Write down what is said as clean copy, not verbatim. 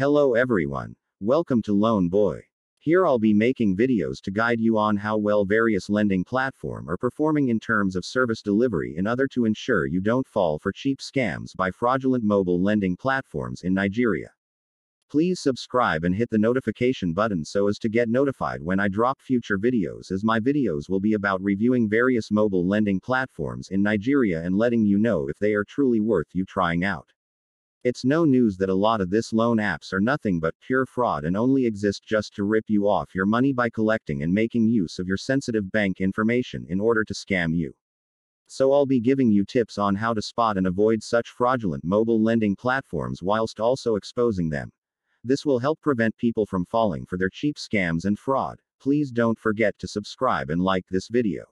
Hello everyone, welcome to Lone Boy. Here I'll be making videos to guide you on how well various lending platforms are performing in terms of service delivery in order to ensure you don't fall for cheap scams by fraudulent mobile lending platforms in Nigeria. Please subscribe and hit the notification button so as to get notified when I drop future videos, as my videos will be about reviewing various mobile lending platforms in Nigeria and letting you know if they are truly worth you trying out. It's no news that a lot of this loan apps are nothing but pure fraud and only exist just to rip you off your money by collecting and making use of your sensitive bank information in order to scam you. So I'll be giving you tips on how to spot and avoid such fraudulent mobile lending platforms whilst also exposing them. This will help prevent people from falling for their cheap scams and fraud. Please don't forget to subscribe and like this video.